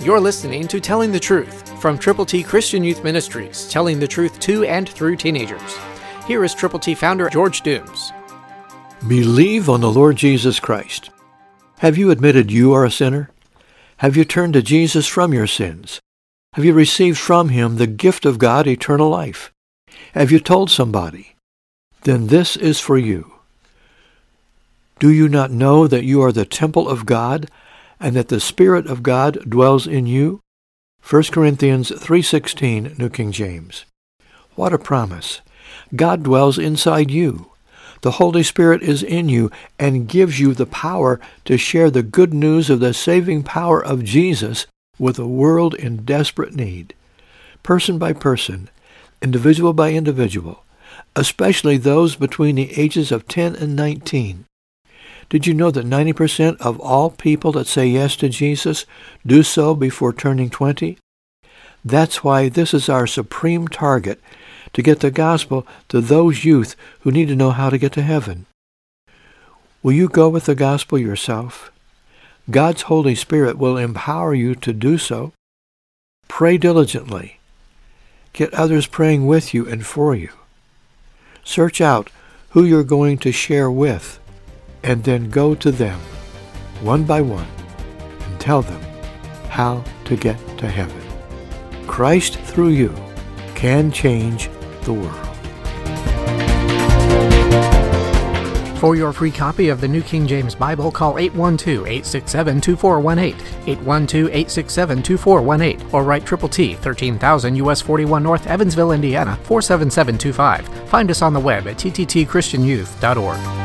You're listening to Telling the Truth from Triple T Christian Youth Ministries, telling the truth to and through teenagers. Here is Triple T founder George Dooms. Believe on the Lord Jesus Christ. Have you admitted you are a sinner? Have you turned to Jesus from your sins? Have you received from Him the gift of God, eternal life? Have you told somebody? Then this is for you. Do you not know that you are the temple of God, and that the Spirit of God dwells in you? 1 Corinthians 3:16, New King James. What a promise! God dwells inside you. The Holy Spirit is in you and gives you the power to share the good news of the saving power of Jesus with a world in desperate need. Person by person, individual by individual, especially those between the ages of 10 and 19. Did you know that 90% of all people that say yes to Jesus do so before turning 20? That's why this is our supreme target, to get the gospel to those youth who need to know how to get to heaven. Will you go with the gospel yourself? God's Holy Spirit will empower you to do so. Pray diligently. Get others praying with you and for you. Search out who you're going to share with, and then go to them, one by one, and tell them how to get to heaven. Christ through you can change the world. For your free copy of the New King James Bible, call 812-867-2418, 812-867-2418, or write Triple T, 13,000 U.S. 41 North, Evansville, Indiana, 47725. Find us on the web at tttchristianyouth.org.